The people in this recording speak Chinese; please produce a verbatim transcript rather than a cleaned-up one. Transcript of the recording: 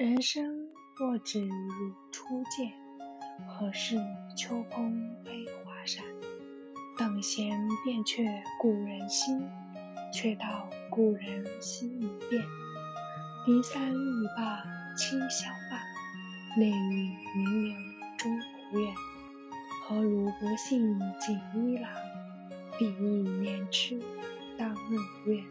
人生若只如初见，何事秋空悲华闪？等闲变却故人心，却道故人心已变。离散欲罢轻相伴，内语冥冥终不怨。何如不信锦衣郎，比翼连枝当日愿。